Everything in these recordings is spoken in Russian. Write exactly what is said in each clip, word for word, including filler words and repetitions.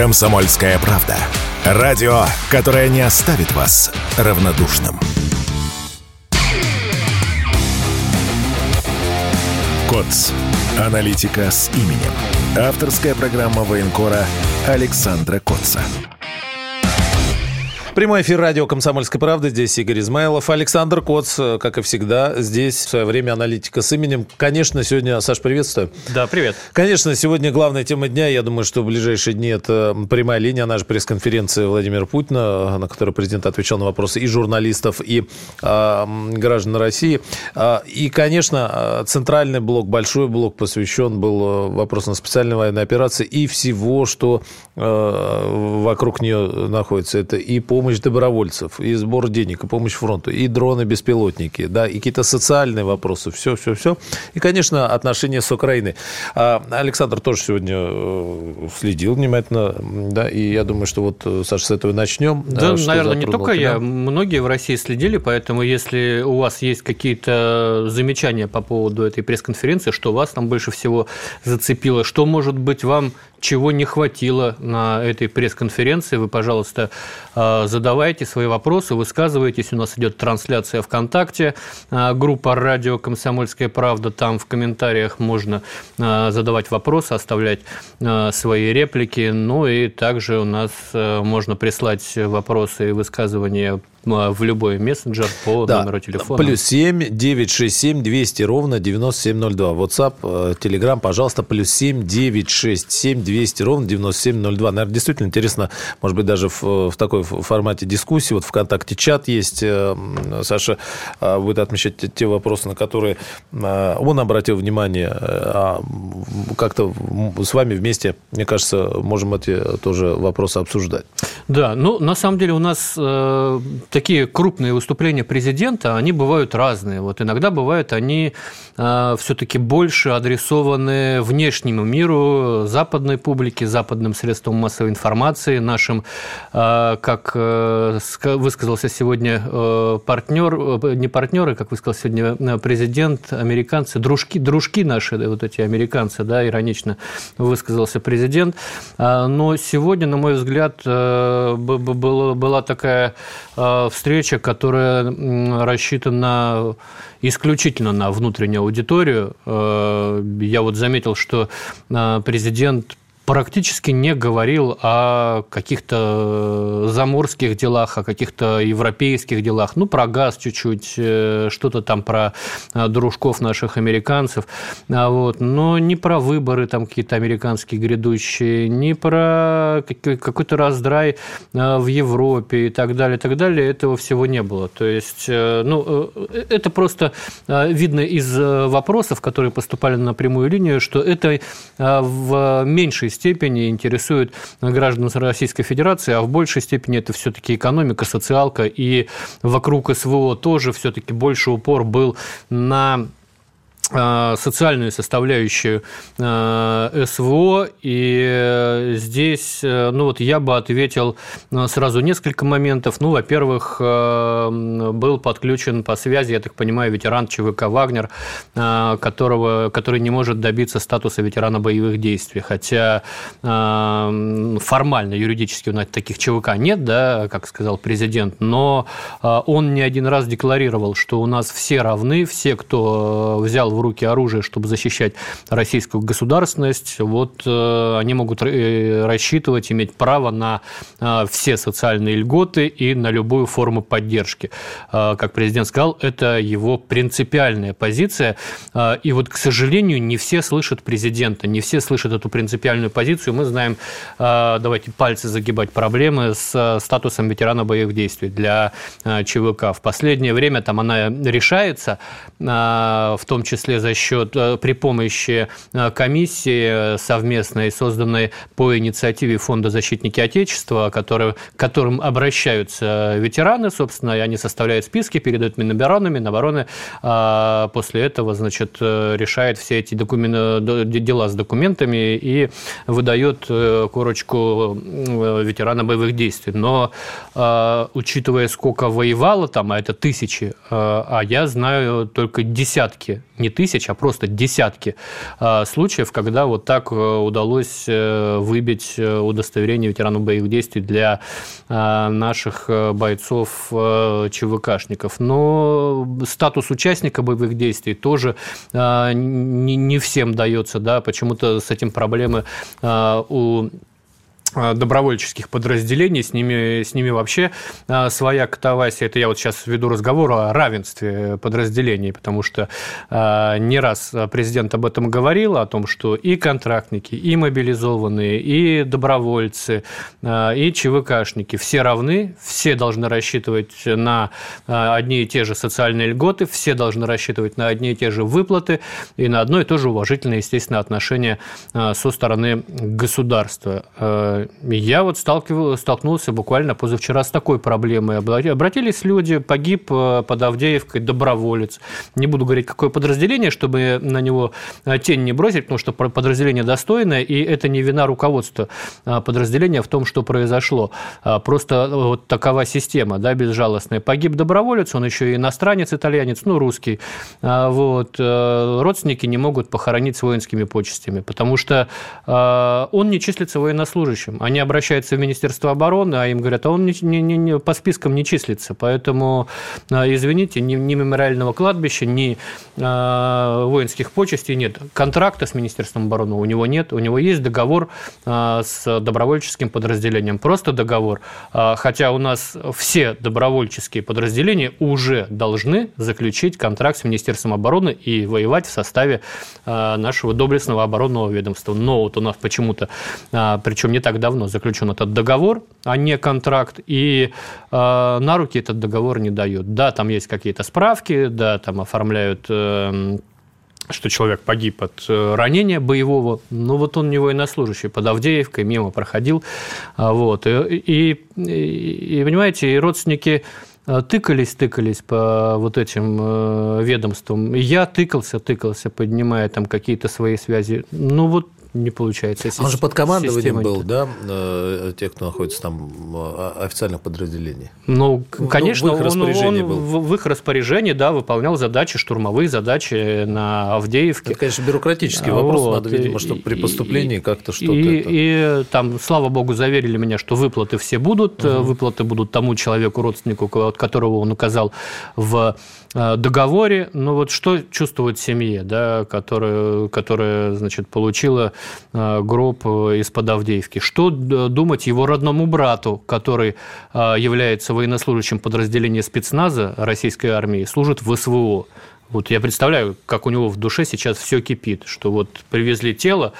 «Комсомольская правда». Радио, которое не оставит вас равнодушным. Коц. Аналитика с именем. Авторская программа военкора Александра Коца. Прямой эфир радио «Комсомольская правда». Здесь Игорь Измайлов. Александр Коц, как и всегда, здесь в свое время аналитика с именем. Конечно, сегодня... Саш, приветствую. Да, привет. Конечно, сегодня главная тема дня. Я думаю, что в ближайшие дни это прямая линия. Она же пресс-конференция Владимира Путина, на которой президент отвечал на вопросы и журналистов, и э, граждан России. И, конечно, центральный блок, большой блок посвящен был вопросам специальной военной операции и всего, что э, вокруг нее находится. Это и по помощь добровольцев, и сбор денег, и помощь фронту, и дроны-беспилотники, да, и какие-то социальные вопросы, все-все-все. И, конечно, отношения с Украиной. Александр тоже сегодня следил внимательно, да, и я думаю, что вот, Саша, с этого начнем. Да, наверное, не только тебя. Я, многие в России следили, поэтому если у вас есть какие-то замечания по поводу этой пресс-конференции, что вас там больше всего зацепило, что, может быть, вам чего не хватило на этой пресс-конференции, вы, пожалуйста, задавайте свои вопросы, высказывайтесь. У нас идет трансляция ВКонтакте, группа «Радио Комсомольская правда». Там в комментариях можно задавать вопросы, оставлять свои реплики. Ну и также у нас можно прислать вопросы и высказывания в любой мессенджер по да. номеру телефона. Плюс семь девятьсот шестьдесят семь двести ровно девяносто семь ноль два. WhatsApp, Telegram, пожалуйста, плюс семь девятьсот шестьдесят семь двести ровно девяносто семь ноль два. Наверное, действительно интересно, может быть, даже в, в такой формате дискуссии. Вот ВКонтакте чат есть. Саша будет отмечать те вопросы, на которые он обратил внимание. А как-то с вами вместе, мне кажется, можем эти тоже вопросы обсуждать. Да, ну, на самом деле у нас... Такие крупные выступления президента, они бывают разные. Вот иногда бывают они э, все-таки больше адресованы внешнему миру, западной публике, западным средствам массовой информации, нашим, э, как э, высказался сегодня э, партнер, э, не партнеры, как высказал сегодня президент, американцы, дружки, дружки наши, вот эти американцы, да, иронично высказался президент. Но сегодня, на мой взгляд, э, была, была такая... Э, встреча, которая рассчитана исключительно на внутреннюю аудиторию. Я вот заметил, что президент практически не говорил о каких-то заморских делах, о каких-то европейских делах. Ну, про газ чуть-чуть, что-то там про дружков наших американцев. Вот. Но не про выборы там какие-то американские грядущие, не про какой-то раздрай в Европе и так далее, и так далее. Этого всего не было. То есть, ну, это просто видно из вопросов, которые поступали на прямую линию, что это в меньшей степени степени интересует граждан Российской Федерации, а в большей степени это все-таки экономика, социалка, и вокруг СВО тоже все-таки больше упор был на социальную составляющую СВО, и здесь, ну вот я бы ответил сразу несколько моментов. Ну, во-первых, был подключен по связи, я так понимаю, ветеран ЧВК «Вагнер», которого, который не может добиться статуса ветерана боевых действий, хотя формально, юридически у нас таких ЧВК нет, да, как сказал президент, но он не один раз декларировал, что у нас все равны, все, кто взял в руки оружие, чтобы защищать российскую государственность, вот э, они могут рассчитывать, иметь право на э, все социальные льготы и на любую форму поддержки. Э, как президент сказал, это его принципиальная позиция. Э, и вот, к сожалению, не все слышат президента, не все слышат эту принципиальную позицию. Мы знаем, э, давайте пальцы загибать, проблемы с статусом ветерана боевых действий для э, ЧВК. В последнее время там она решается, э, в том числе за счет, при помощи комиссии совместной, созданной по инициативе Фонда защитники Отечества, которые, к которым обращаются ветераны, собственно, и они составляют списки, передают Минобороны, Минобороны а после этого, значит, решает все эти документы, дела с документами и выдает корочку ветерана боевых действий. Но а, учитывая, сколько воевало там, а это тысячи, а я знаю только десятки не тысяч, а просто десятки случаев, когда вот так удалось выбить удостоверение ветеранов боевых действий для наших бойцов-ЧВКшников. Но статус участника боевых действий тоже не всем дается. Да? Почему-то с этим проблемы у добровольческих подразделений, с ними, с ними вообще а, своя катавасия. Это я вот сейчас веду разговор о равенстве подразделений, потому что а, не раз президент об этом говорил, о том, что и контрактники, и мобилизованные, и добровольцы, а, и ЧВКшники все равны, все должны рассчитывать на одни и те же социальные льготы, все должны рассчитывать на одни и те же выплаты и на одно и то же уважительное, естественно, отношение а, со стороны государства. Я вот столкнулся буквально позавчера с такой проблемой. Обратились люди, погиб под Авдеевкой доброволец. Не буду говорить, какое подразделение, чтобы на него тень не бросить, потому что подразделение достойное, и это не вина руководства подразделения в том, что произошло. Просто вот такова система, да, безжалостная. Погиб доброволец, он еще и иностранец, итальянец, ну, русский. Вот. Родственники не могут похоронить с воинскими почестями, потому что он не числится военнослужащим. Они обращаются в Министерство обороны, а им говорят, а он не, не, не, по спискам не числится. Поэтому, извините, ни, ни мемориального кладбища, ни э, воинских почестей нет. Контракта с Министерством обороны у него нет. У него есть договор э, с добровольческим подразделением. Просто договор. Э, хотя у нас все добровольческие подразделения уже должны заключить контракт с Министерством обороны и воевать в составе э, нашего доблестного оборонного ведомства. Но вот у нас почему-то, э, причем не так давно заключен этот договор, а не контракт, и э, на руки этот договор не дают. Да, там есть какие-то справки, да, там оформляют, э, что человек погиб от ранения боевого, но вот он не военнослужащий, под Авдеевкой мимо проходил. Вот. И, и, и понимаете, и родственники тыкались, тыкались по вот этим ведомствам. Я тыкался, тыкался, поднимая там какие-то свои связи. Ну вот, не получается. Он же под командованием был, да, тех, кто находится там официальных подразделений? Ну, конечно, ну, в он, он был. В их распоряжении, да, выполнял задачи, штурмовые задачи на Авдеевке. Это, конечно, бюрократический вопрос, вот. Надо, видимо, чтобы при поступлении и, как-то что-то... И, это... и там, слава богу, заверили меня, что выплаты все будут, угу. Выплаты будут тому человеку, родственнику, от которого он указал в договоре. Но вот что чувствует семья, да, которая, которая, значит, получила гроб из-под Авдеевки. Что думать его родному брату, который является военнослужащим подразделения спецназа российской армии, служит в СВО? Вот я представляю, как у него в душе сейчас все кипит, что вот привезли тело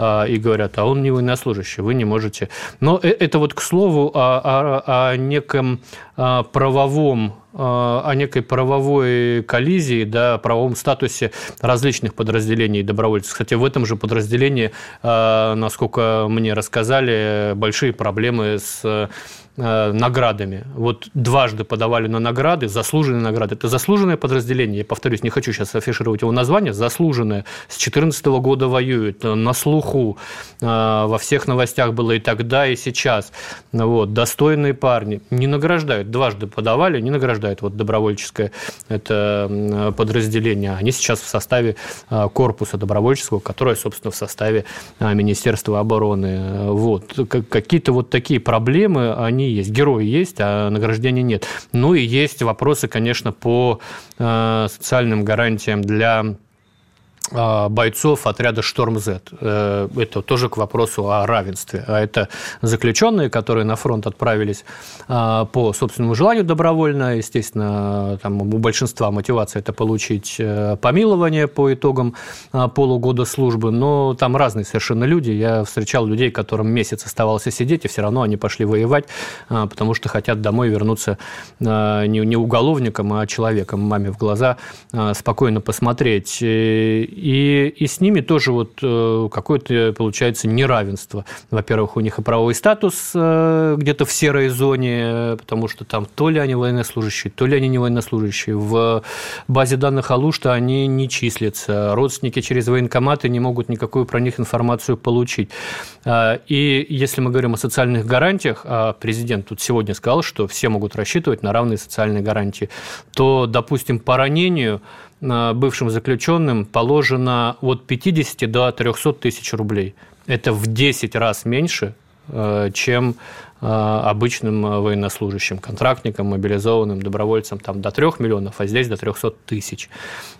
и говорят, а он не военнослужащий, вы не можете. Но это вот к слову о, о, о неком правовом, о некой правовой коллизии, да, о правовом статусе различных подразделений добровольцев. Кстати, в этом же подразделении, насколько мне рассказали, большие проблемы с наградами. Вот дважды подавали на награды, заслуженные награды. Это заслуженное подразделение, я повторюсь, не хочу сейчас афишировать его название, заслуженное. С две тысячи четырнадцатого года воюют, на слуху, во всех новостях было и тогда, и сейчас. Вот, достойные парни. Не награждают, дважды подавали, не награждают. Вот добровольческое это подразделение. Они сейчас в составе корпуса добровольческого, которое, собственно, в составе Министерства обороны. Вот. Какие-то вот такие проблемы, они есть. Герои есть, а награждения нет. Ну и есть вопросы, конечно, по э, социальным гарантиям для бойцов отряда «Шторм-З». Это тоже к вопросу о равенстве. А это заключенные, которые на фронт отправились по собственному желанию добровольно. Естественно, там у большинства мотивация – это получить помилование по итогам полугода службы. Но там разные совершенно люди. Я встречал людей, которым месяц оставался сидеть, и все равно они пошли воевать, потому что хотят домой вернуться не уголовником, а человеком, маме в глаза спокойно посмотреть. И, и с ними тоже вот какое-то, получается, неравенство. Во-первых, у них и правовой статус где-то в серой зоне, потому что там то ли они военнослужащие, то ли они не военнослужащие. В базе данных Алушта они не числятся. Родственники через военкоматы не могут никакую про них информацию получить. И если мы говорим о социальных гарантиях, а президент тут сегодня сказал, что все могут рассчитывать на равные социальные гарантии, то, допустим, по ранению бывшим заключенным положено от пятидесяти до трехсот тысяч рублей. Это в десять раз меньше, чем обычным военнослужащим, контрактникам, мобилизованным, добровольцам там, до трех миллионов, а здесь до трехсот тысяч.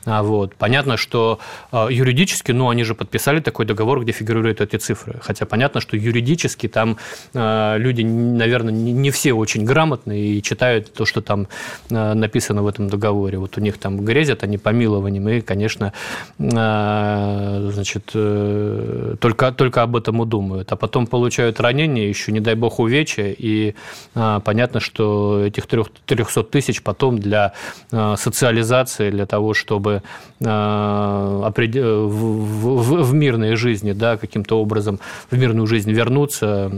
Вот. Понятно, что юридически, ну, они же подписали такой договор, где фигурируют эти цифры. Хотя понятно, что юридически там люди, наверное, не все очень грамотные и читают то, что там написано в этом договоре. Вот у них там грезят они помилованием, и, конечно, значит, только, только об этом и думают. А потом получают ранения, еще, не дай бог, увечья, и а, понятно, что этих трехсот тысяч потом для а, социализации, для того, чтобы а, в, в, в мирной жизни, да, каким-то образом в мирную жизнь вернуться,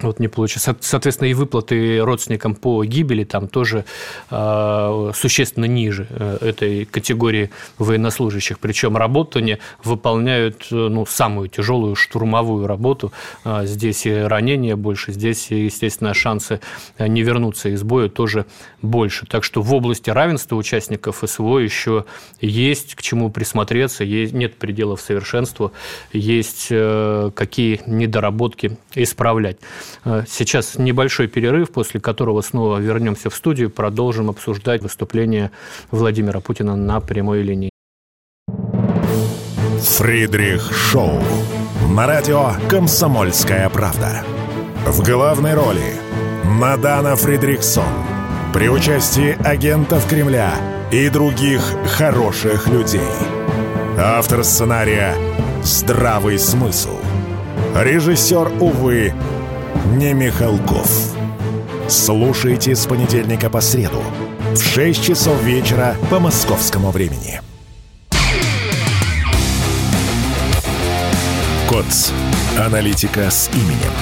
вот не получится. Соответственно, и выплаты родственникам по гибели там тоже э, существенно ниже этой категории военнослужащих. Причем работу они выполняют, ну, самую тяжелую штурмовую работу. Здесь и ранения больше, здесь, естественно, шансы не вернуться из боя тоже больше. Так что в области равенства участников СВО еще есть к чему присмотреться, есть, нет пределов совершенству, есть э, какие недоработки исправлять. Сейчас небольшой перерыв, после которого снова вернемся в студию, продолжим обсуждать выступление Владимира Путина на прямой линии. Фридрих Шоу на радио «Комсомольская правда». В главной роли Надана Фридрихсон при участии агентов Кремля и других хороших людей. Автор сценария «Здравый смысл». Режиссер, увы, не Михалков. Слушайте с понедельника по среду в шесть часов вечера по московскому времени. Коц. Аналитика с именем.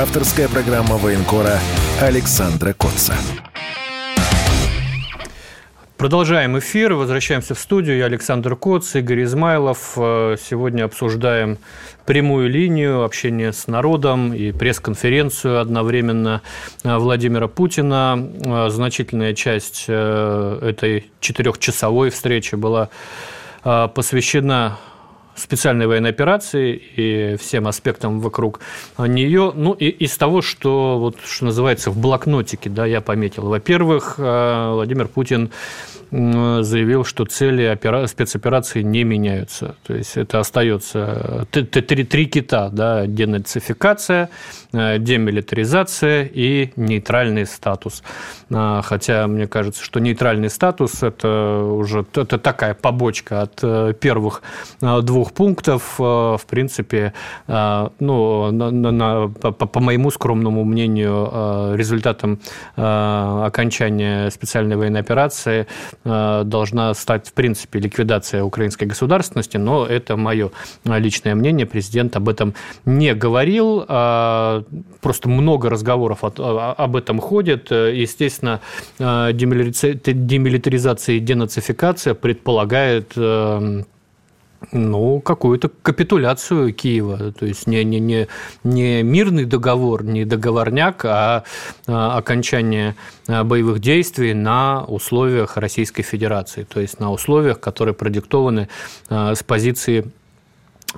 Авторская программа военкора Александра Коца. Продолжаем эфир, возвращаемся в студию. Я Александр Коц, Игорь Измайлов. Сегодня обсуждаем прямую линию, общение с народом и пресс-конференцию одновременно Владимира Путина. Значительная часть этой четырехчасовой встречи была посвящена специальной военной операции и всем аспектам вокруг нее. Ну, и из того, что, вот, что называется, в блокнотике, да, я пометил. Во-первых, Владимир Путин заявил, что цели опера... спецоперации не меняются. То есть это остается три, три кита, да, денацификация, демилитаризация и нейтральный статус. Хотя мне кажется, что нейтральный статус – это уже это такая побочка от первых двух пунктов. В принципе, ну, на, на, по, по моему скромному мнению, результатом окончания специальной военной операции должна стать, в принципе, ликвидация украинской государственности, но это мое личное мнение. Президент об этом не говорил, просто много разговоров об этом ходит. Естественно, демилитаризация и денацификация предполагает, ну, какую-то капитуляцию Киева. То есть не, не, не, не мирный договор, не договорняк, а окончание боевых действий на условиях Российской Федерации, то есть на условиях, которые продиктованы с позиции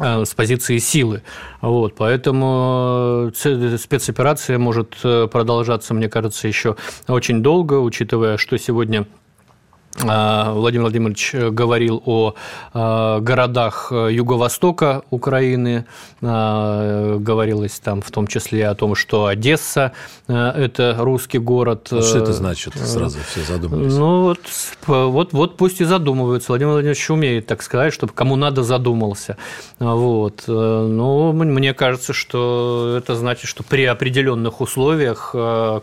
с позиции силы. Вот, поэтому спецоперация может продолжаться, мне кажется, еще очень долго, учитывая, что сегодня Владимир Владимирович говорил о городах юго-востока Украины. Говорилось там в том числе о том, что Одесса – это русский город. Ну, что это значит? Сразу все задумались. Ну, вот, вот, вот пусть и задумываются. Владимир Владимирович умеет так сказать, чтобы кому надо задумался. Вот. Но мне кажется, что это значит, что при определенных условиях,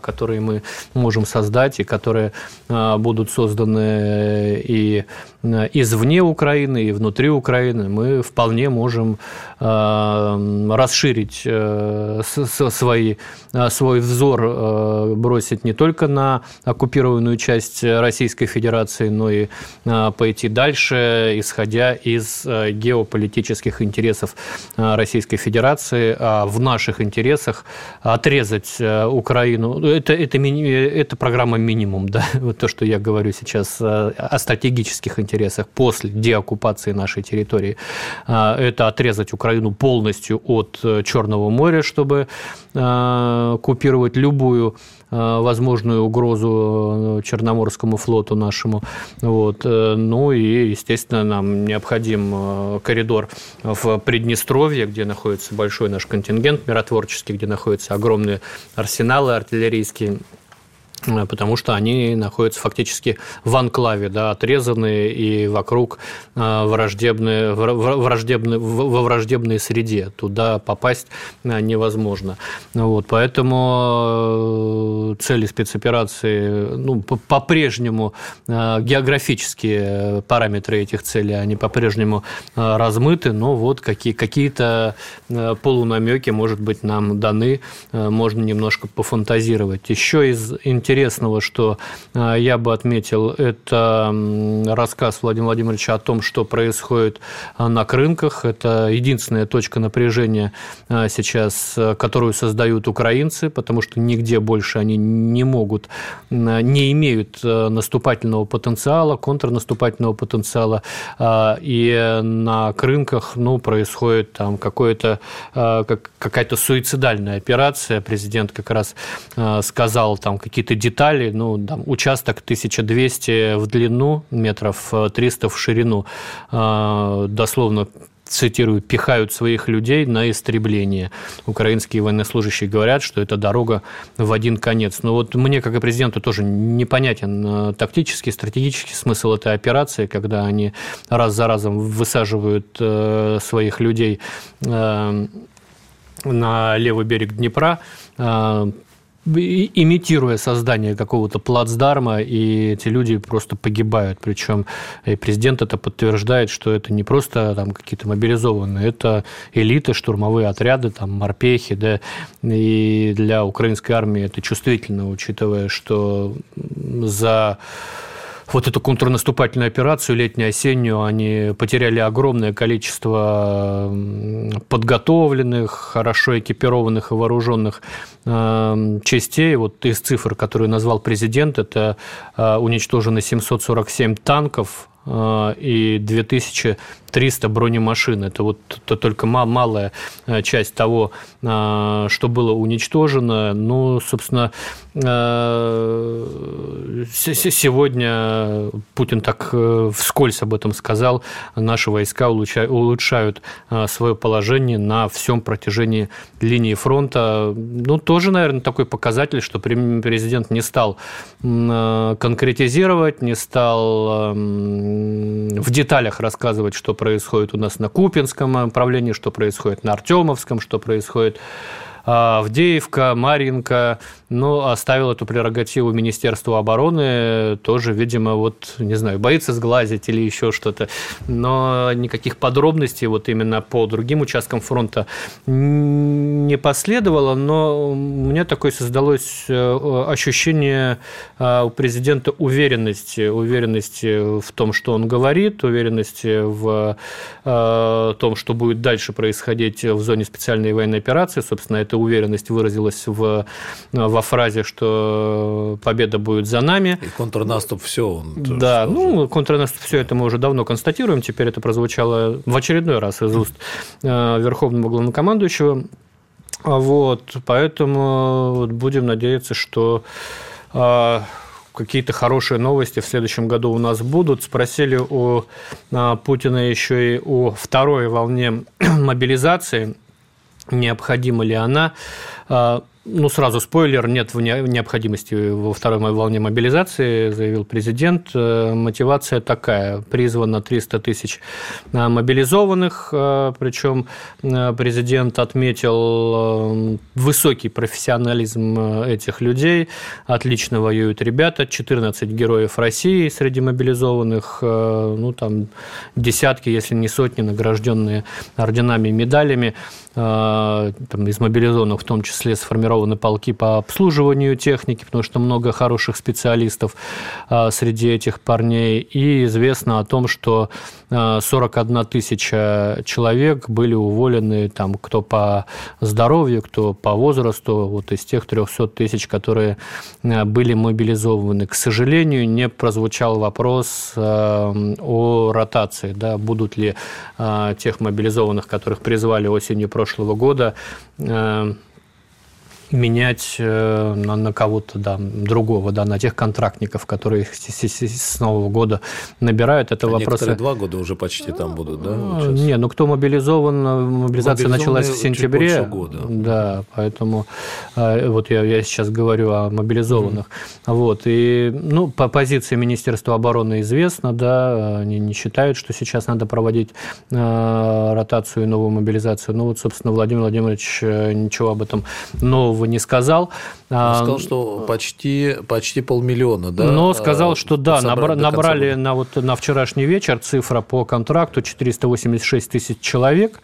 которые мы можем создать и которые будут созданы и извне Украины, и внутри Украины, мы вполне можем расширить свои, свой взор, бросить не только на оккупированную часть Российской Федерации, но и пойти дальше, исходя из геополитических интересов Российской Федерации, а в наших интересах отрезать Украину. Это, это, это программа минимум, да? Вот то, что я говорю сейчас о стратегических интересах интересах после деоккупации нашей территории, это отрезать Украину полностью от Черного моря, чтобы купировать любую возможную угрозу Черноморскому флоту нашему. Вот. Ну и, естественно, нам необходим коридор в Приднестровье, где находится большой наш контингент миротворческий, где находятся огромные арсеналы артиллерийские, потому что они находятся фактически в анклаве, да, отрезанные и вокруг враждебные, враждебные, во враждебной среде. Туда попасть невозможно. Вот, поэтому цели спецоперации, ну, по-прежнему географические параметры этих целей, они по-прежнему размыты, но вот какие, какие-то полунамеки, может быть, нам даны, можно немножко пофантазировать. Еще из интересных Интересного, что я бы отметил, это рассказ Владимира Владимировича о том, что происходит на рынках. Это единственная точка напряжения сейчас, которую создают украинцы, потому что нигде больше они не могут, не имеют наступательного потенциала, контрнаступательного потенциала. И на рынках, ну, происходит там какое-то, какая-то суицидальная операция. Президент как раз сказал там какие-то детали, ну, там, участок тысяча двести в длину, метров триста в ширину, дословно цитирую, пихают своих людей на истребление. Украинские военнослужащие говорят, что это дорога в один конец. Но вот мне, как и президенту, тоже непонятен тактический, стратегический смысл этой операции, когда они раз за разом высаживают своих людей на левый берег Днепра, имитируя создание какого-то плацдарма, и эти люди просто погибают. Причем президент это подтверждает, что это не просто там какие-то мобилизованные, это элиты, штурмовые отряды, там, морпехи. Да? И для украинской армии это чувствительно, учитывая, что за вот эту контрнаступательную операцию, летнюю-осеннюю, они потеряли огромное количество подготовленных, хорошо экипированных и вооруженных частей. Вот из цифр, которые назвал президент, это уничтожено семьсот сорок семь танков и две тысячи триста бронемашин. Это вот это только малая часть того, что было уничтожено. Ну, собственно, сегодня Путин так вскользь об этом сказал. Наши войска улучшают свое положение на всем протяжении линии фронта. Ну, тоже, наверное, такой показатель, что президент не стал конкретизировать, не стал в деталях рассказывать, что происходит у нас на Купинском направлении, что происходит на Артёмовском, что происходит Авдеевка, Марьинка, но оставил эту прерогативу Министерству обороны, тоже, видимо, вот, не знаю, боится сглазить или еще что-то, но никаких подробностей вот именно по другим участкам фронта не последовало, но у меня такое создалось ощущение у президента уверенности, уверенности в том, что он говорит, уверенности в том, что будет дальше происходить в зоне специальной военной операции, собственно, это уверенность выразилась в, во фразе, что победа будет за нами. И контрнаступ все. Он да, тоже, ну, уже... контрнаступ все это мы уже давно констатируем. Теперь это прозвучало в очередной раз из уст верховного главнокомандующего. Вот, поэтому будем надеяться, что какие-то хорошие новости в следующем году у нас будут. Спросили у Путина еще и о второй волне мобилизации. Необходима ли она? Ну, сразу спойлер, нет необходимости во второй волне мобилизации, заявил президент. Мотивация такая. Призвано триста тысяч мобилизованных, причем президент отметил высокий профессионализм этих людей. Отлично воюют ребята, четырнадцать героев России среди мобилизованных, ну, там, десятки, если не сотни, награжденные орденами и медалями, там, из мобилизованных в том числе сформированы сформированы полки по обслуживанию техники, потому что много хороших специалистов среди этих парней. И известно о том, что сорок одна тысяча человек были уволены, там, кто по здоровью, кто по возрасту, вот из тех триста тысяч, которые были мобилизованы. К сожалению, не прозвучал вопрос о ротации, да, будут ли тех мобилизованных, которых призвали осенью прошлого года, менять на кого-то, да, другого, да, на тех контрактников, которые с Нового года набирают. Это а вопросы... Некоторые два года уже почти там будут, да? Вот не, ну кто мобилизован, мобилизация началась в сентябре. Чуть больше года. Да, поэтому вот я, я сейчас говорю о мобилизованных. Mm-hmm. Вот, и, ну, по позиции Министерства обороны известно, да, они не считают, что сейчас надо проводить ротацию и новую мобилизацию. Ну, вот, собственно, Владимир Владимирович ничего об этом нового не сказал. Он сказал, что почти, почти полмиллиона, да? Но сказал, что да, собрали, набрали на, вот, на вчерашний вечер цифра по контракту четыреста восемьдесят шесть тысяч человек.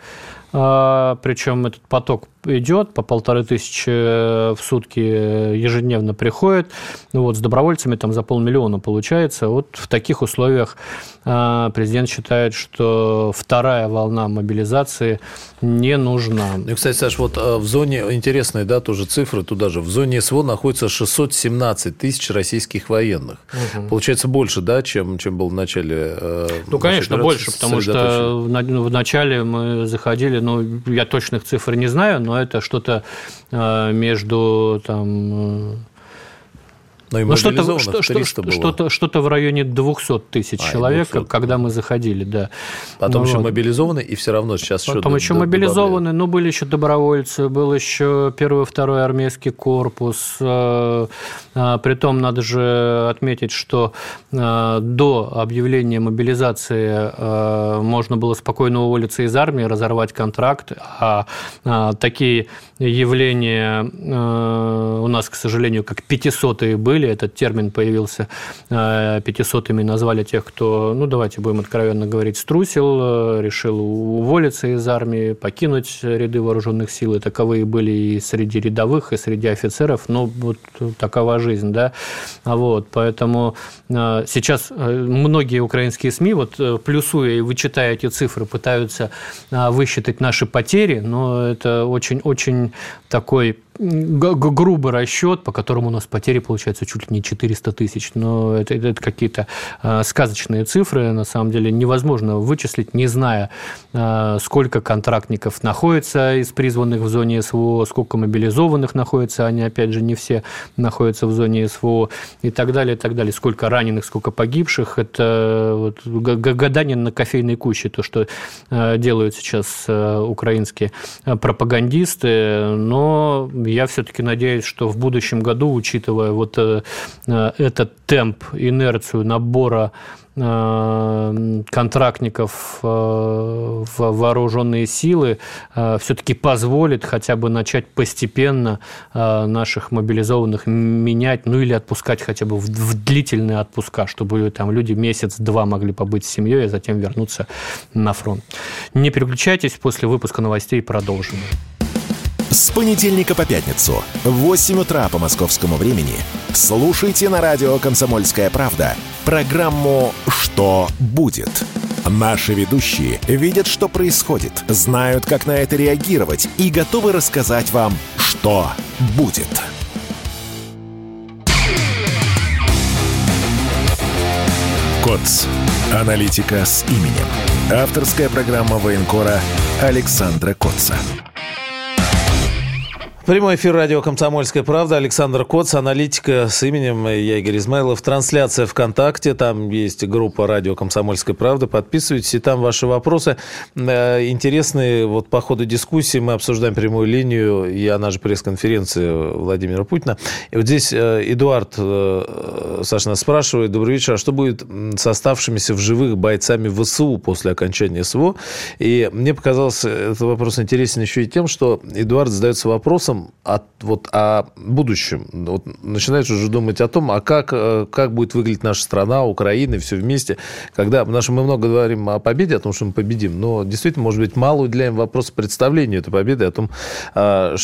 Причем этот поток идет, по полторы тысячи в сутки ежедневно приходит. Ну, вот, с добровольцами там за полмиллиона получается. Вот в таких условиях президент считает, что вторая волна мобилизации не нужна. И, кстати, Саш, вот в зоне, интересные, да, тоже цифры туда же, в зоне СВО находится шестьсот семнадцать тысяч российских военных. Угу. Получается больше, да, чем, чем был в начале? Ну, конечно, больше, потому что в начале мы заходили, ну, я точных цифр не знаю, но это что-то между, там... Ну, ну, что-то, что, что, что-то, что-то в районе двести тысяч а, человек, двести когда мы заходили, да. Потом ну, еще вот. мобилизованы, и все равно сейчас Потом еще... Потом еще мобилизованы, но ну, были еще добровольцы, был еще первый-второй армейский корпус. Притом надо же отметить, что до объявления мобилизации можно было спокойно уволиться из армии, разорвать контракт, а такие явления у нас, к сожалению, как пятисотые были. Этот термин появился, пятисотыми назвали тех, кто, ну, давайте будем откровенно говорить, струсил, решил уволиться из армии, покинуть ряды вооруженных сил. И таковые были и среди рядовых, и среди офицеров. Ну, вот такова жизнь, да. Вот, поэтому сейчас многие украинские СМИ, вот, плюсуя и вычитая эти цифры, пытаются высчитать наши потери, но это очень-очень такой... грубый расчет, по которому у нас потери получаются чуть ли не четыреста тысяч. Но это, это какие-то сказочные цифры. На самом деле невозможно вычислить, не зная, сколько контрактников находится из призванных в зоне СВО, сколько мобилизованных находится. Они, опять же, не все находятся в зоне СВО и так далее, и так далее. Сколько раненых, сколько погибших. Это вот гадание на кофейной куще, то, что делают сейчас украинские пропагандисты. Но... я все-таки надеюсь, что в будущем году, учитывая вот этот темп, инерцию набора контрактников в вооруженные силы, все-таки позволит хотя бы начать постепенно наших мобилизованных менять, ну или отпускать хотя бы в длительные отпуска, чтобы там люди месяц-два могли побыть с семьей, а затем вернуться на фронт. Не переключайтесь, после выпуска новостей продолжим. С понедельника по пятницу в восемь утра по московскому времени слушайте на радио «Комсомольская правда» программу «Что будет?». Наши ведущие видят, что происходит, знают, как на это реагировать и готовы рассказать вам, что будет. Коц. Аналитика с именем. Авторская программа военкора Александра Коца. Прямой эфир радио «Комсомольская правда». Александр Коц, аналитика с именем. Я Игорь Измайлов. Трансляция ВКонтакте. Там есть группа радио «Комсомольская правда». Подписывайтесь, и там ваши вопросы интересные. Вот по ходу дискуссии мы обсуждаем прямую линию, и она же пресс-конференция Владимира Путина. И вот здесь Эдуард, Саша, нас спрашивает. Добрый вечер. А что будет с оставшимися в живых бойцами ВСУ после окончания СВО? И мне показалось, этот вопрос интересен еще и тем, что Эдуард задается вопросом, вопросом от, вот, о будущем. Вот, начинаешь уже думать о том, а как, как будет выглядеть наша страна, Украина, все вместе. Когда, потому что мы много говорим о победе, о том, что мы победим, но действительно, может быть, мало уделяем вопрос представлению этой победы, о том,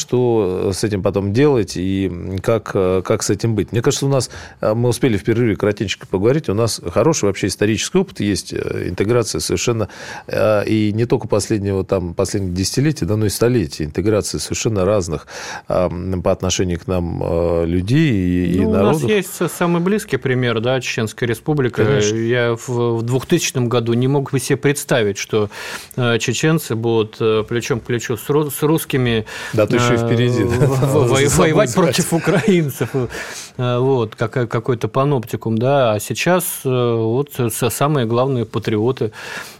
что с этим потом делать и как, как с этим быть. Мне кажется, у нас, мы успели в перерыве коротенько поговорить, у нас хороший вообще исторический опыт есть, интеграция совершенно, и не только последнего, там, последних десятилетий, да, но и столетий, интеграции совершенно разных по отношению к нам людей и, ну, и народов. У нас есть самый близкий пример, да, Чеченская республика. Конечно. Я в двухтысячном году не мог бы себе представить, что чеченцы будут плечом к плечу с русскими, да, ты еще и впереди, воевать против украинцев. Вот, какой-то паноптикум, да. А сейчас вот самые главные патриоты,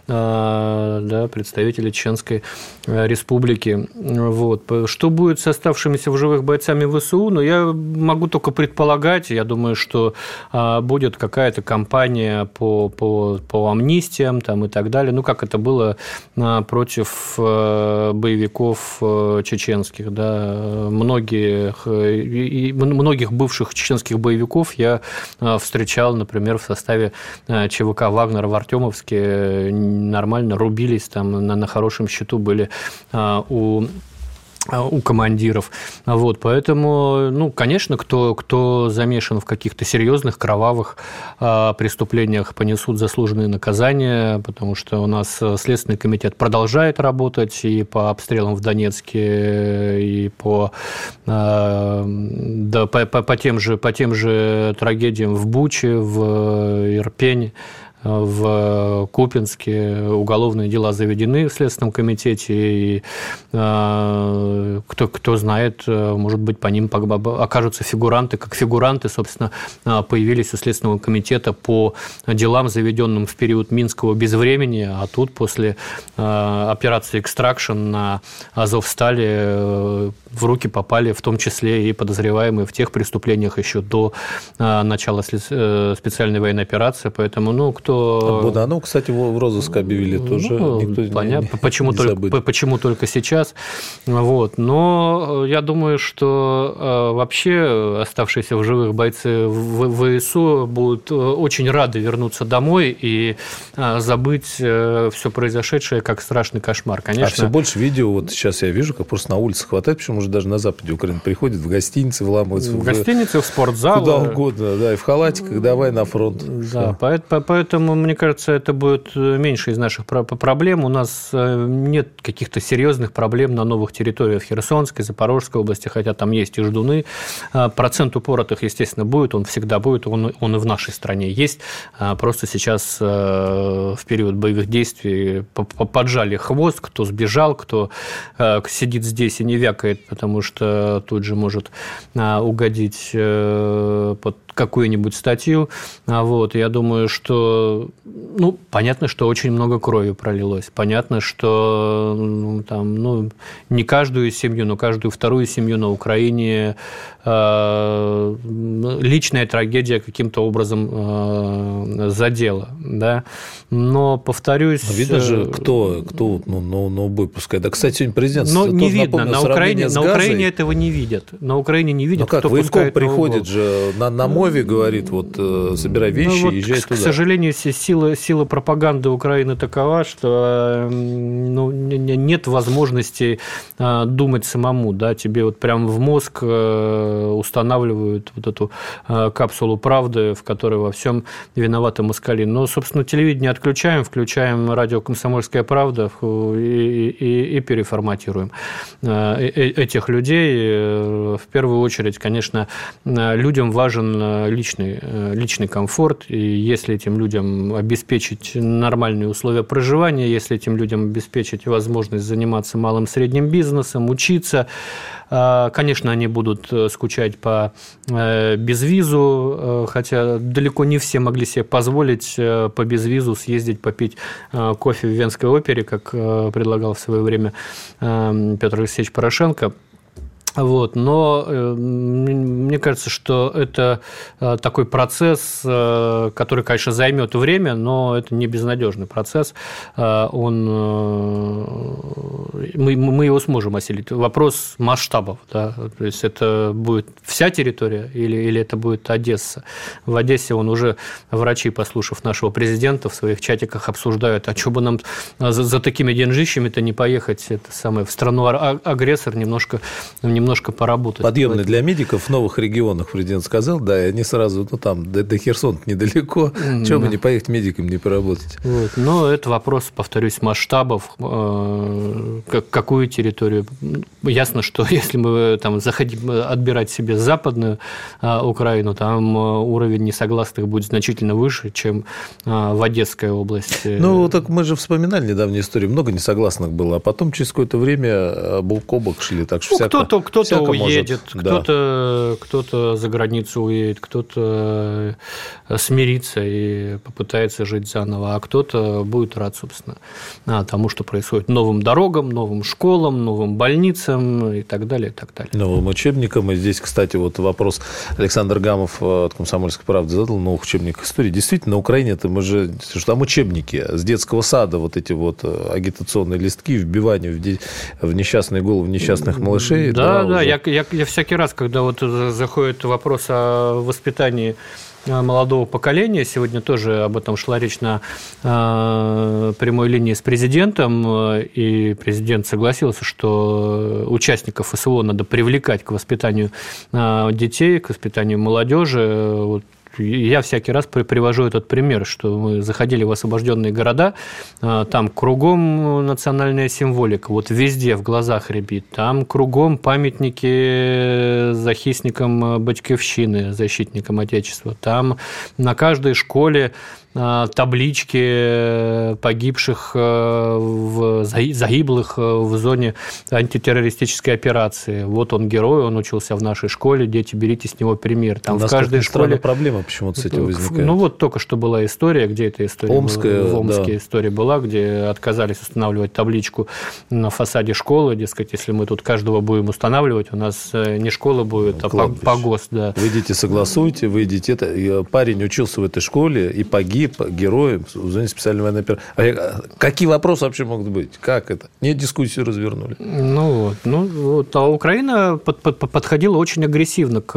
да, представители Чеченской республики. Вот. Что будет с оставшимися в живых бойцами ВСУ? Ну, я могу только предполагать. Я думаю, что будет какая-то кампания по, по, по амнистиям там, и так далее. Ну, как это было против боевиков чеченских. Да. Многих, и многих бывших чеченских боевиков я встречал, например, в составе ЧВК Вагнера в Артёмовске. Нормально рубились, там на, на хорошем счету были а, у... у командиров. Вот, поэтому, ну, конечно, кто, кто замешан в каких-то серьезных, кровавых э, преступлениях, понесут заслуженные наказания, потому что у нас Следственный комитет продолжает работать и по обстрелам в Донецке, и по, э, да, по, по, по, тем же, по тем же трагедиям в Буче, в Ирпене, в Купинске. Уголовные дела заведены в Следственном комитете, и э, кто, кто знает, может быть, по ним окажутся фигуранты, как фигуранты, собственно, появились у Следственного комитета по делам, заведенным в период минского безвремения, а тут после э, операции «Экстракшн» на Азовстали э, в руки попали, в том числе и подозреваемые в тех преступлениях еще до э, начала э, специальной военной операции, поэтому, ну, кто Кто... Будану, кстати, в розыск объявили, ну, тоже. Никто понятно. Не, не, почему, не только, почему только сейчас. Вот. Но я думаю, что вообще оставшиеся в живых бойцы ВСУ будут очень рады вернуться домой и забыть все произошедшее как страшный кошмар. Конечно. А все больше видео, вот сейчас я вижу, как просто на улице хватает, причем уже даже на западе Украины приходят, в гостиницы вламываются. В, в гостиницы, в спортзал. Куда угодно, да, и в халатиках давай на фронт. Да, поэтому... Поэтому, мне кажется, это будет меньше из наших проблем. У нас нет каких-то серьезных проблем на новых территориях Херсонской, Запорожской области, хотя там есть и ждуны. Процент упоротых, естественно, будет, он всегда будет, он, он и в нашей стране есть. Просто сейчас в период боевых действий поджали хвост, кто сбежал, кто сидит здесь и не вякает, потому что тут же может угодить под какую-нибудь статью. Вот. Я думаю, что... Ну, понятно, что очень много крови пролилось. Понятно, что ну, там, ну, не каждую семью, но каждую вторую семью на Украине э, личная трагедия каким-то образом э, задела. Да? Но, повторюсь... Но видно же, кто, кто ну, на, на убой пускает. Да, кстати, сегодня президент... Но не видно. На Украине, на Украине этого не видят. На Украине не видят, кто пускает на убой. Ну как, приходит же на, на мове, говорит, вот, собирай вещи, ну, вот, и езжай к, туда. К сожалению, сила, сила пропаганды Украины такова, что ну, нет возможности думать самому. Да? Тебе вот прям в мозг устанавливают вот эту капсулу правды, в которой во всем виноваты москали. Но, собственно, телевидение отключаем, включаем радио «Комсомольская правда» и, и, и переформатируем этих людей. В первую очередь, конечно, людям важен Личный, личный комфорт, и если этим людям обеспечить нормальные условия проживания, если этим людям обеспечить возможность заниматься малым и средним бизнесом, учиться, конечно, они будут скучать по безвизу, хотя далеко не все могли себе позволить по безвизу съездить попить кофе в Венской опере, как предлагал в свое время Петр Алексеевич Порошенко. Вот, но э, мне кажется, что это э, такой процесс, э, который, конечно, займет время, но это не безнадежный процесс. Э, он, э, мы, мы его сможем осилить. Вопрос масштабов. Да? То есть это будет вся территория или, или это будет Одесса? В Одессе он уже врачи, послушав нашего президента, в своих чатиках обсуждают, а что бы нам за, за такими деньжищами-то не поехать это самое, в страну а- агрессор немножко... немножко поработать. Подъемный для медиков в новых регионах, президент сказал, да, и они сразу, ну, там, до, до Херсона недалеко, mm-hmm. чего бы не поехать медикам, не поработать. Вот. Но это вопрос, повторюсь, масштабов, какую территорию. Ясно, что если мы там захотим отбирать себе западную Украину, там уровень несогласных будет значительно выше, чем в Одесской области. Ну, так мы же вспоминали недавнюю историю, много несогласных было, а потом через какое-то время бок о бок шли, так что ну, всякое... Кто-то, кто-то уедет, может, кто-то, да. кто-то за границу уедет, кто-то смирится и попытается жить заново, а кто-то будет рад, собственно, тому, что происходит. Новым дорогам, новым школам, новым больницам и так далее, и так далее. Новым учебникам. И здесь, кстати, вот вопрос Александр Гамов от «Комсомольской правды» задал в новых учебниках истории. Действительно, на Украине это мы же... Там учебники с детского сада, вот эти вот агитационные листки, вбивание в, де... в несчастные головы несчастных малышей. Да, да, да. Я, я, я всякий раз, когда вот заходит вопрос о воспитании молодого поколения, сегодня тоже об этом шла речь на э, прямой линии с президентом, и президент согласился, что участников СВО надо привлекать к воспитанию э, детей, к воспитанию молодежи. Вот. Я всякий раз привожу этот пример, что мы заходили в освобожденные города, там кругом национальная символика, вот везде в глазах рябит, там кругом памятники захисникам батьковщины, защитникам Отечества, там на каждой школе таблички погибших, в, загиблых в зоне антитеррористической операции. Вот он герой, он учился в нашей школе, дети, берите с него пример. Там в каждой школе... проблема почему-то с этим возникает. Ну, вот только что была история, где эта история Омская, была, в Омске да. история была, где отказались устанавливать табличку на фасаде школы, дескать, если мы тут каждого будем устанавливать, у нас не школа будет, а погост. Да. Вы идите, согласуйте, вы идите. Это... Парень учился в этой школе и погиб. Героем в зоне специальной военной операции. А какие вопросы вообще могут быть? Как это? Нет, дискуссию развернули. Ну вот, ну вот. А Украина под, под, подходила очень агрессивно к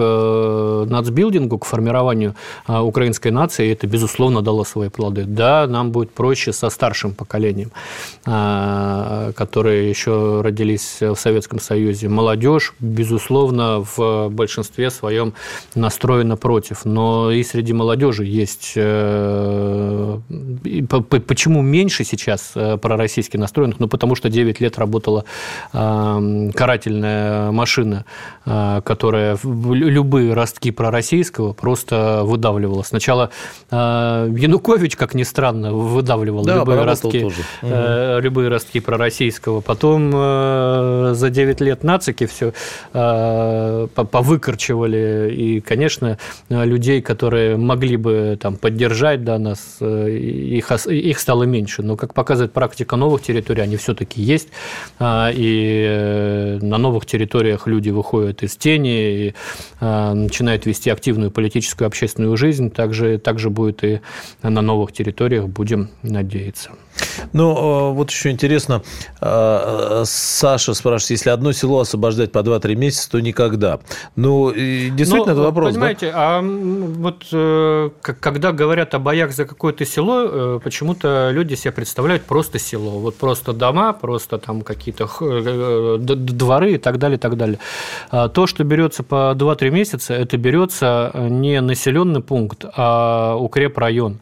нацбилдингу, к формированию украинской нации, и это, безусловно, дало свои плоды. Да, нам будет проще со старшим поколением, которые еще родились в Советском Союзе. Молодежь, безусловно, в большинстве своем настроена против. Но и среди молодежи есть... Почему меньше сейчас пророссийски настроенных? Ну, потому что девять лет работала карательная машина, которая любые ростки пророссийского просто выдавливала. Сначала Янукович, как ни странно, выдавливал да, любые, ростки, любые ростки пророссийского. Потом за девять лет нацики все повыкорчевали. И, конечно, людей, которые могли бы там, поддержать, да, нас, их, их стало меньше. Но, как показывает практика новых территорий, они все-таки есть. И на новых территориях люди выходят из тени и начинают вести активную политическую, общественную жизнь. Также, также будет и на новых территориях, будем надеяться. Ну, вот еще интересно, Саша спрашивает, если одно село освобождать по два-три месяца, то никогда. Ну, действительно, но, это вопрос. Понимаете, да? А вот когда говорят о боях за какое-то село, почему-то люди себе представляют просто село. Вот просто дома, просто там какие-то дворы и так далее, и так далее. То, что берется по два-три месяца, это берется не населенный пункт, а укрепрайон.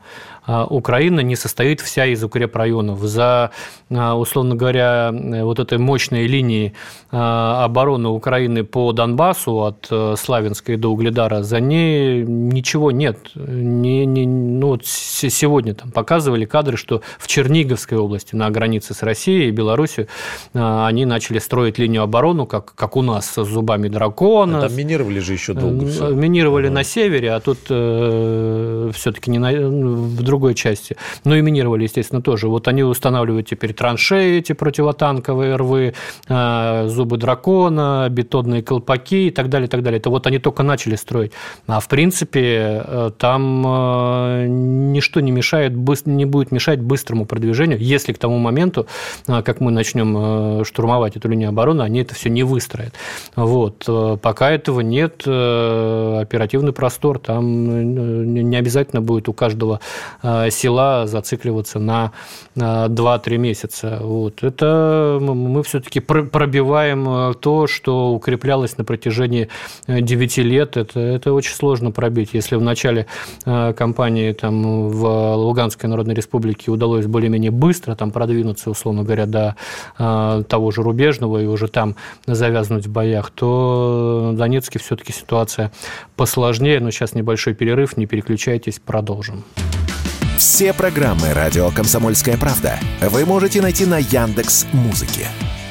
Украина не состоит вся из укрепрайонов. За, условно говоря, вот этой мощной линией обороны Украины по Донбассу от Славянска до Угледара, за ней ничего нет. Не, не, ну, вот сегодня там показывали кадры, что в Черниговской области на границе с Россией и Белоруссией они начали строить линию обороны, как, как у нас, с зубами дракона. А там минировали же еще долго. Все. Минировали mm-hmm. на севере, а тут э, все-таки не на, в другой части. Ну и минировали, естественно, тоже. Вот они устанавливают теперь траншеи эти противотанковые, рвы, зубы дракона, бетонные колпаки и так далее, и так далее. Это вот они только начали строить. А в принципе там ничто не мешает, не будет мешать быстрому продвижению, если к тому моменту, как мы начнем штурмовать эту линию обороны, они это все не выстроят. Вот. Пока этого нет, оперативный простор, там не обязательно будет у каждого села зацикливаться на два-три месяца. Вот. Это мы все-таки пробиваем то, что укреплялось на протяжении девяти лет. Это, это очень сложно пробить. Если в начале кампании там, в Луганской Народной Республике удалось более-менее быстро там, продвинуться, условно говоря, до того же Рубежного и уже там завязнуть в боях, то в Донецке все-таки ситуация посложнее. Но сейчас небольшой перерыв, не переключайтесь, продолжим. Все программы «Радио Комсомольская правда» вы можете найти на Яндекс.Музыке.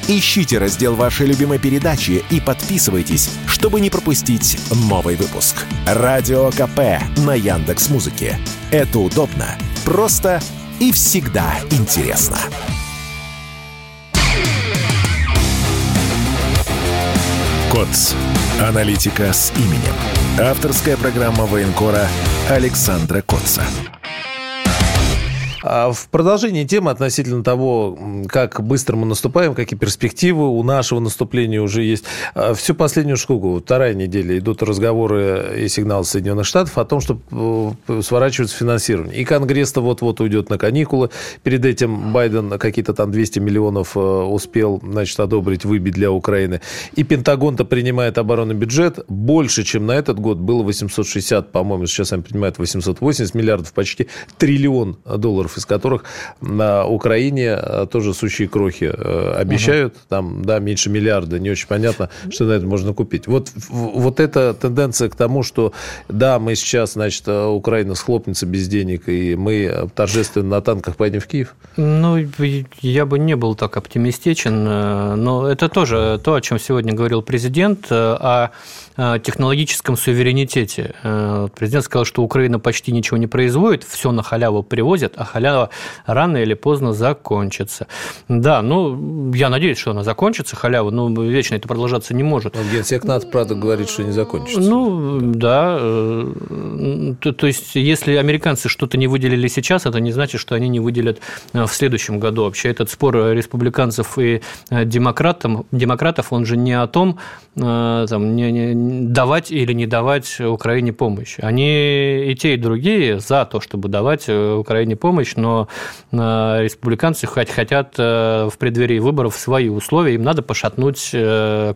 Ищите раздел вашей любимой передачи и подписывайтесь, чтобы не пропустить новый выпуск. «Радио КП» на Яндекс.Музыке. Это удобно, просто и всегда интересно. Коц. Аналитика с именем. Авторская программа военкора Александра Коца. В продолжении темы относительно того, как быстро мы наступаем, какие перспективы у нашего наступления уже есть. Всю последнюю штуку, вторая неделя, идут разговоры и сигналы Соединенных Штатов о том, что сворачивается финансирование. И Конгресс-то вот-вот уйдет на каникулы. Перед этим Байден какие-то там двести миллионов успел, значит, одобрить, выбить для Украины. И Пентагон-то принимает оборонный бюджет. Больше, чем на этот год, было восемьсот шестьдесят, по-моему, сейчас они принимают восемьсот восемьдесят миллиардов, почти триллион долларов, из которых на Украине тоже сущие крохи обещают. Угу. Там, да, меньше миллиарда. Не очень понятно, что на это можно купить. Вот, вот эта тенденция к тому, что да, мы сейчас, значит, Украина схлопнется без денег, и мы торжественно на танках пойдем в Киев? Ну, я бы не был так оптимистичен. Но это тоже то, о чем сегодня говорил президент, о технологическом суверенитете. Президент сказал, что Украина почти ничего не производит, все на халяву привозят, а халява рано или поздно закончится. Да, ну, я надеюсь, что она закончится, халява, но вечно это продолжаться не может. Но генсек НАТО, правда, говорит, что не закончится. Ну, да. То, то есть, если американцы что-то не выделили сейчас, это не значит, что они не выделят в следующем году. Вообще, этот спор республиканцев и демократов, демократов он же не о том, там, не, не, давать или не давать Украине помощь. Они и те, и другие за то, чтобы давать Украине помощь, помощь, но республиканцы хотят в преддверии выборов свои условия, им надо пошатнуть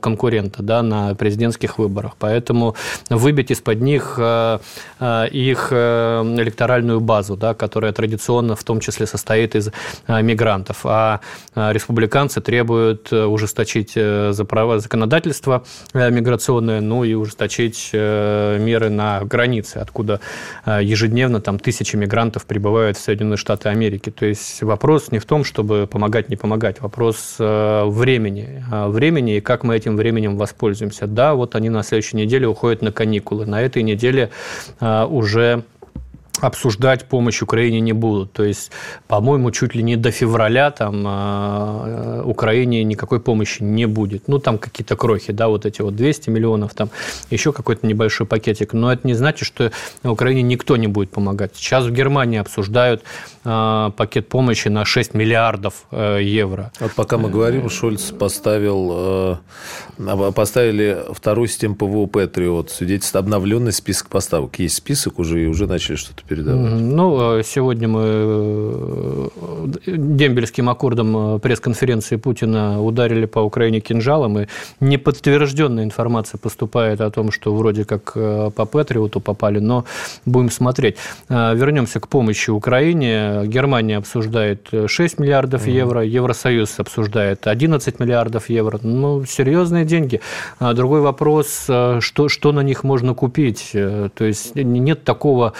конкурента, да, на президентских выборах, поэтому выбить из-под них их электоральную базу, да, которая традиционно в том числе состоит из мигрантов, а республиканцы требуют ужесточить законодательство миграционное, ну и ужесточить меры на границе, откуда ежедневно там тысячи мигрантов прибывают в Соединенные Штаты Америки. То есть вопрос не в том, чтобы помогать, не помогать. Вопрос времени. Времени и как мы этим временем воспользуемся. Да, вот они на следующей неделе уходят на каникулы. На этой неделе уже обсуждать помощь Украине не будут. То есть, по-моему, чуть ли не до февраля там Украине никакой помощи не будет. Ну, там какие-то крохи, да, вот эти вот двести миллионов, там еще какой-то небольшой пакетик. Но это не значит, что Украине никто не будет помогать. Сейчас в Германии обсуждают пакет помощи на шесть миллиардов евро. Вот пока мы говорим, Шольц поставил... Поставили вторую систему ПВО «Патриот». Свидетельствует обновленный список поставок. Есть список уже, и уже начали что-то передавать. Ну, сегодня мы дембельским аккордом пресс-конференции Путина ударили по Украине кинжалом, и неподтвержденная информация поступает о том, что вроде как по «Патриоту» попали, но будем смотреть. Вернемся к помощи Украине. Германия обсуждает шесть миллиардов mm-hmm. евро, Евросоюз обсуждает одиннадцать миллиардов евро. Ну, серьезные деньги. Другой вопрос, что, что на них можно купить. То есть нет такого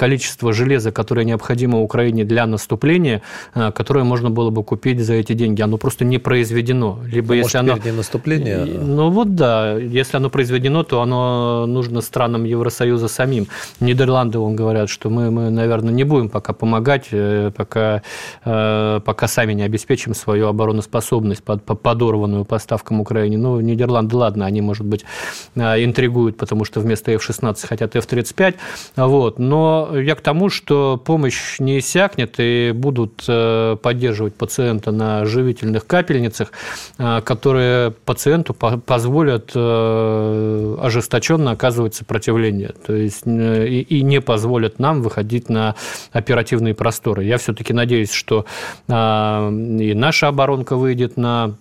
количество железа, которое необходимо Украине для наступления, которое можно было бы купить за эти деньги, оно просто не произведено. Либо, если оно... не наступление? Ну вот да, если оно произведено, то оно нужно странам Евросоюза самим. Нидерланды вам говорят, что мы, мы наверное, не будем пока помогать, пока, пока сами не обеспечим свою обороноспособность, под, подорванную поставкам Украине. Ну, Нидерланды, ладно, они, может быть, интригуют, потому что вместо эф шестнадцать хотят эф тридцать пять. Вот. Но я к тому, что помощь не иссякнет, и будут поддерживать пациента на живительных капельницах, которые пациенту позволят ожесточенно оказывать сопротивление. То есть и не позволят нам выходить на оперативные просторы. Я все-таки надеюсь, что и наша оборонка выйдет на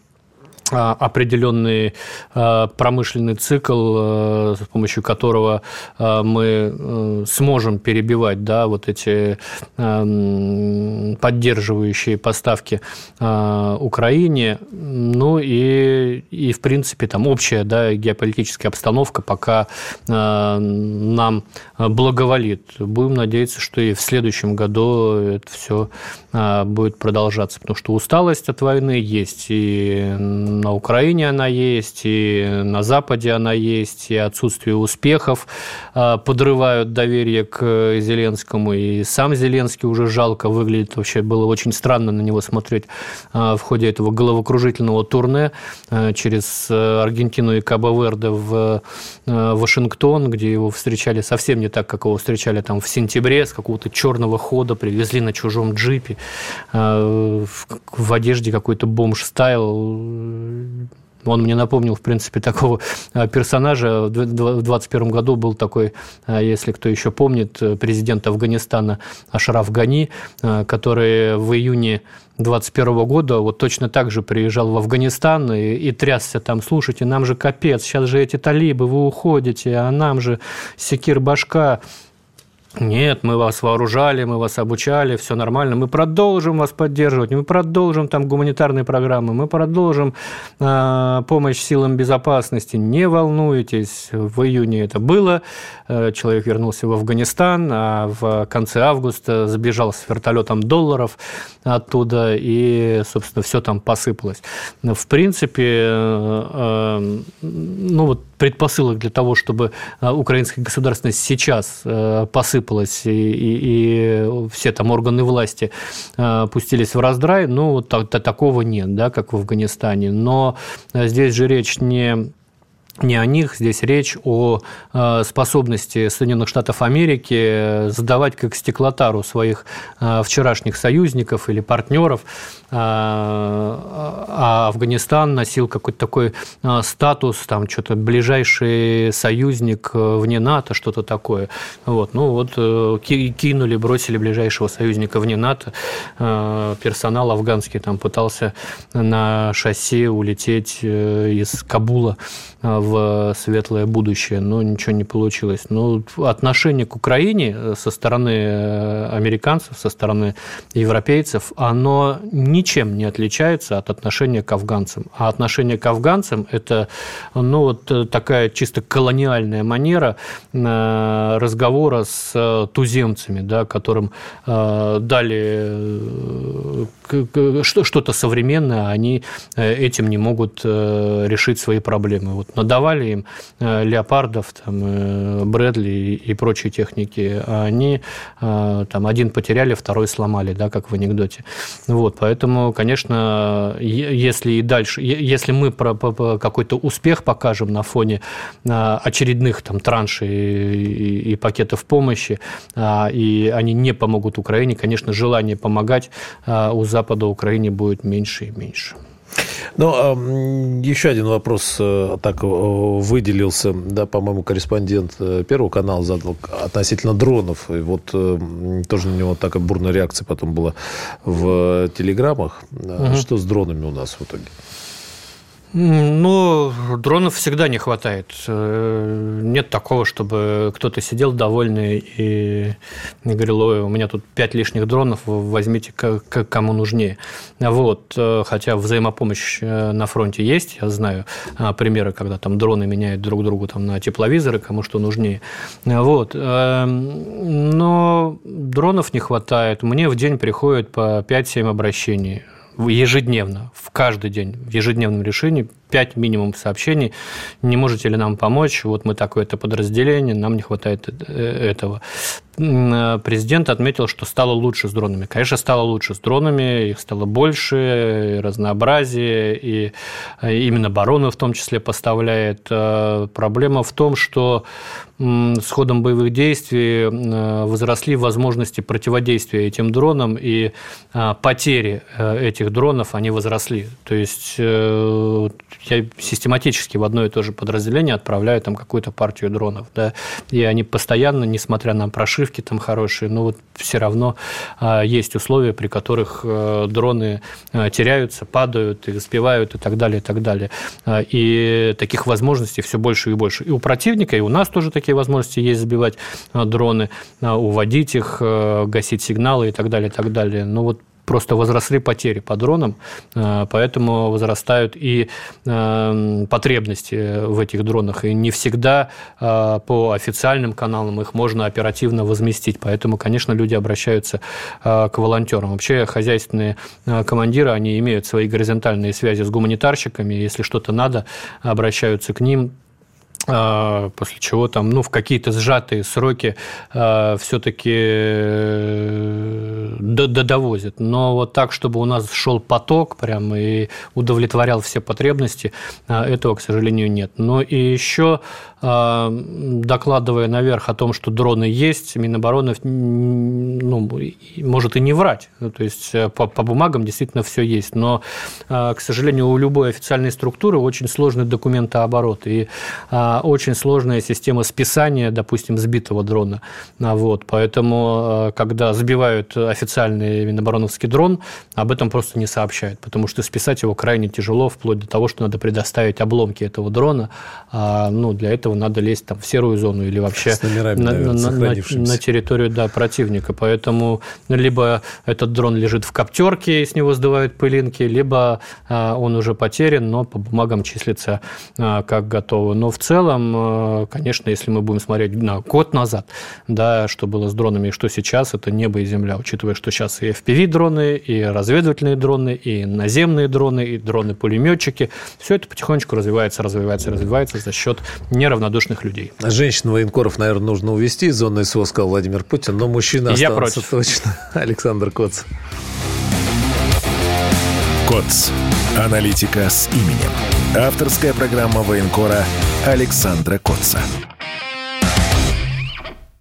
определенный промышленный цикл, с помощью которого мы сможем перебивать, да, вот эти поддерживающие поставки Украине. Ну и, и в принципе, там общая, да, геополитическая обстановка пока нам благоволит. Будем надеяться, что и в следующем году это все будет продолжаться, потому что усталость от войны есть, и на Украине она есть, и на Западе она есть, и отсутствие успехов подрывают доверие к Зеленскому, и сам Зеленский уже жалко выглядит. Вообще было очень странно на него смотреть в ходе этого головокружительного турне через Аргентину и Кабо-Верде в Вашингтон, где его встречали совсем не так, как его встречали там в сентябре, с какого-то черного хода привезли на чужом джипе, в одежде какой-то бомж-стайл. Он мне напомнил, в принципе, такого персонажа. В двадцать первом году был такой, если кто еще помнит, президент Афганистана Ашраф Гани, который в июне двадцать первого года вот точно так же приезжал в Афганистан и, и трясся там. Слушайте, нам же капец, сейчас же эти талибы, вы уходите, а нам же секир-башка. Нет, мы вас вооружали, мы вас обучали, все нормально, мы продолжим вас поддерживать, мы продолжим там гуманитарные программы, мы продолжим э, помощь силам безопасности, не волнуйтесь. В июне это было, человек вернулся в Афганистан, а в конце августа сбежал с вертолетом долларов оттуда, и, собственно, все там посыпалось. В принципе, э, ну вот, предпосылок для того, чтобы украинская государственность сейчас посыпалась и, и, и все там органы власти пустились в раздрай, ну, так, такого нет, да, как в Афганистане. Но здесь же речь не... Не о них, здесь речь о способности Соединенных Штатов Америки задавать как стеклотару своих вчерашних союзников или партнеров. А Афганистан носил какой-то такой статус, там что-то ближайший союзник вне НАТО, что-то такое. Вот, ну вот кинули, бросили ближайшего союзника вне НАТО. Персонал афганский там пытался на шасси улететь из Кабула в светлое будущее, но ничего не получилось. Но отношение к Украине со стороны американцев, со стороны европейцев, оно ничем не отличается от отношения к афганцам. А отношение к афганцам – это, ну, вот такая чисто колониальная манера разговора с туземцами, да, которым дали что-то современное, они этим не могут решить свои проблемы. Вот надавали им леопардов, там, Брэдли и прочие техники, а они там один потеряли, второй сломали, да, как в анекдоте. Вот, поэтому, конечно, если и дальше, если мы какой-то успех покажем на фоне очередных там траншей и, и пакетов помощи, и они не помогут Украине, конечно, желание помогать у Запада Украине будет меньше и меньше. Ну, еще один вопрос так выделился, да, по-моему, корреспондент Первого канала задал относительно дронов. И вот тоже на него такая бурная реакция потом была в телеграммах. Угу. Что с дронами у нас в итоге? Ну, дронов всегда не хватает. Нет такого, чтобы кто-то сидел довольный и говорил: ой, у меня тут пять лишних дронов, возьмите кому нужнее. Вот. Хотя взаимопомощь на фронте есть. Я знаю примеры, когда там дроны меняют друг другу там, на тепловизоры, кому что нужнее. Вот. Но дронов не хватает. Мне в день приходит по пять-семь обращений. Ежедневно, в каждый день, в ежедневном решении пять минимум сообщений. Не можете ли нам помочь? Вот мы такое-то подразделение, нам не хватает этого. Президент отметил, что стало лучше с дронами. Конечно, стало лучше с дронами, их стало больше, и разнообразие, и именно оборона в том числе поставляет. Проблема в том, что с ходом боевых действий возросли возможности противодействия этим дронам, и потери этих дронов, они возросли. То есть я систематически в одно и то же подразделение отправляю там какую-то партию дронов, да, и они постоянно, несмотря на прошивки там хорошие, но вот все равно есть условия, при которых дроны теряются, падают, их сбивают и так далее, и так далее. И таких возможностей все больше и больше. И у противника, и у нас тоже такие возможности есть сбивать дроны, уводить их, гасить сигналы и так далее, и так далее. Но вот просто возросли потери по дронам, поэтому возрастают и потребности в этих дронах. И не всегда по официальным каналам их можно оперативно возместить. Поэтому, конечно, люди обращаются к волонтерам. Вообще хозяйственные командиры, они имеют свои горизонтальные связи с гуманитарщиками. Если что-то надо, обращаются к ним. После чего там, ну, в какие-то сжатые сроки э, все-таки додовозят. Но вот так, чтобы у нас шел поток прям и удовлетворял все потребности, э, этого, к сожалению, нет. Но и еще, э, докладывая наверх о том, что дроны есть, Минобороны, ну, может и не врать. Ну, то есть по, по бумагам действительно все есть. Но, э, к сожалению, у любой официальной структуры очень сложный документооборот. И э, очень сложная система списания, допустим, сбитого дрона. Вот. Поэтому, когда сбивают официальный минобороновский дрон, об этом просто не сообщают, потому что списать его крайне тяжело, вплоть до того, что надо предоставить обломки этого дрона. А, ну, для этого надо лезть там, в серую зону или вообще номерами, на, наверное, на, на территорию, да, противника. Поэтому либо этот дрон лежит в коптерке, и с него сдувают пылинки, либо а, он уже потерян, но по бумагам числится а, как готовый. Но в целом, В целом, конечно, если мы будем смотреть на год назад, да, что было с дронами и что сейчас, это небо и земля, учитывая, что сейчас и эф пи ви-дроны, и разведывательные дроны, и наземные дроны, и дроны-пулеметчики. Все это потихонечку развивается, развивается, развивается за счет неравнодушных людей. Женщин-военкоров, наверное, нужно увезти из зоны СВО, сказал Владимир Путин, но мужчина останется точно. Александр Коц. Коц. Аналитика с именем. Авторская программа военкора Александра Коца.